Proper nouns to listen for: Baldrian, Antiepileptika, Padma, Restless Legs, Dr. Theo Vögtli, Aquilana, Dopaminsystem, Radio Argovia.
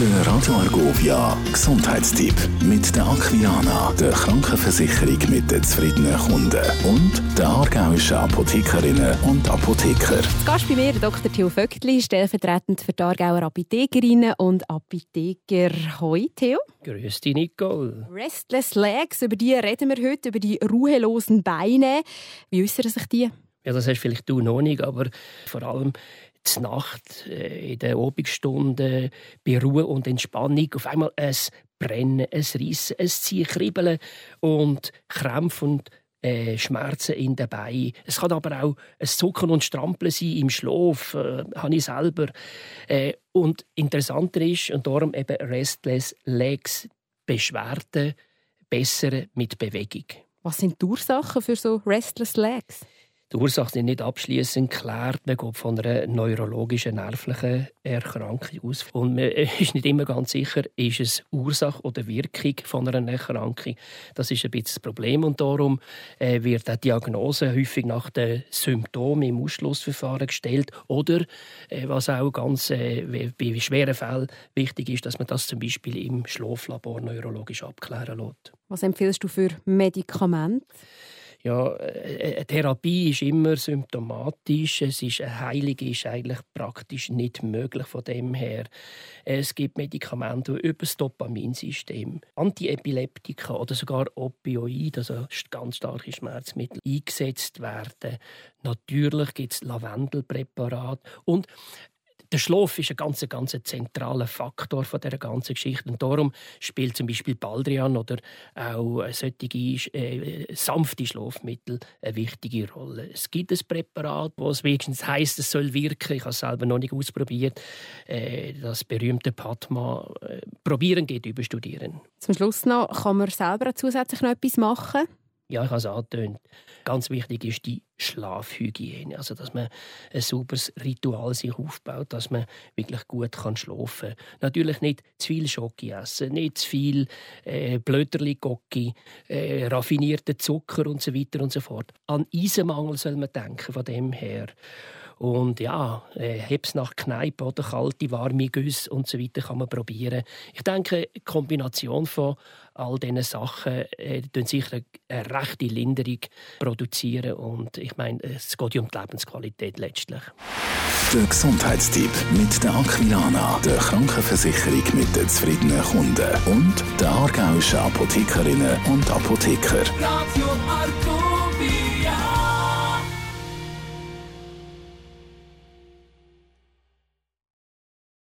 Der Radio Argovia Gesundheitstipp mit der Aquilana, der Krankenversicherung mit den zufriedenen Kunden und den aargauischen Apothekerinnen und Apotheker. Zu Gast bei mir Dr. Theo Vögtli, stellvertretend für die Aargauer Apothekerinnen und Apotheker. Hoi Theo. Grüß dich Nicole. Restless Legs, über die reden wir heute, über die ruhelosen Beine. Wie äußern sich die? Ja, das hast vielleicht du noch nicht, aber vor allem in der Nacht, in den Abendstunden, bei Ruhe und Entspannung auf einmal ein Brennen, ein Reissen, ein Ziehen, Kribbeln und Krämpfe und Schmerzen in den Beinen. Es kann aber auch ein Zucken und Strampeln sein im Schlaf, habe ich selber. Und interessanter ist, und darum eben Restless Legs, Beschwerden besser mit Bewegung. Was sind die Ursachen für so Restless Legs? Die Ursachen sind nicht abschliessend geklärt. Man geht von einer neurologischen, nervlichen Erkrankung aus. Und man ist nicht immer ganz sicher, ist es Ursache oder Wirkung von einer Erkrankung. Das ist ein bisschen das Problem. Und darum wird die Diagnose häufig nach den Symptomen im Ausschlussverfahren gestellt. Oder, was auch ganz bei schweren Fällen wichtig ist, dass man das zum Beispiel im Schlaflabor neurologisch abklären lässt. Was empfiehlst du für Medikamente? Ja, eine Therapie ist immer symptomatisch. Eine Heilung ist eigentlich praktisch nicht möglich von dem her. Es gibt Medikamente über das Dopaminsystem, Antiepileptika oder sogar Opioide, also ganz starke Schmerzmittel, eingesetzt werden. Natürlich gibt es Lavendelpräparate und der Schlaf ist ein ganz zentraler Faktor von dieser ganzen Geschichte. Und darum spielt zum Beispiel Baldrian oder auch solche sanfte Schlafmittel eine wichtige Rolle. Es gibt ein Präparat, das wenigstens heisst, es soll wirken. Ich habe es selber noch nicht ausprobiert. Das berühmte Padma. Probieren geht über Studieren. Zum Schluss noch, kann man selber zusätzlich noch etwas machen? Ja, ich habe es angetönt. Ganz wichtig ist die Schlafhygiene. Also, dass man ein sauberes Ritual sich aufbaut, dass man wirklich gut schlafen kann. Natürlich nicht zu viel Schoki essen, nicht zu viel Blöterli-Gocki, raffinierten Zucker und so weiter und so fort. An Eisenmangel soll man denken von dem her. Und ja, heb's nach Kneipe oder kalte, warme Güsse und so weiter kann man probieren. Ich denke, die Kombination von all diesen Sachen tun sicher eine rechte Linderung produzieren. Und ich meine, es geht ja um die Lebensqualität letztlich. Der Gesundheitstipp mit der Aquilana, der Krankenversicherung mit den zufriedenen Kunden und den aargauischen Apothekerinnen und Apotheker. Radio Argo.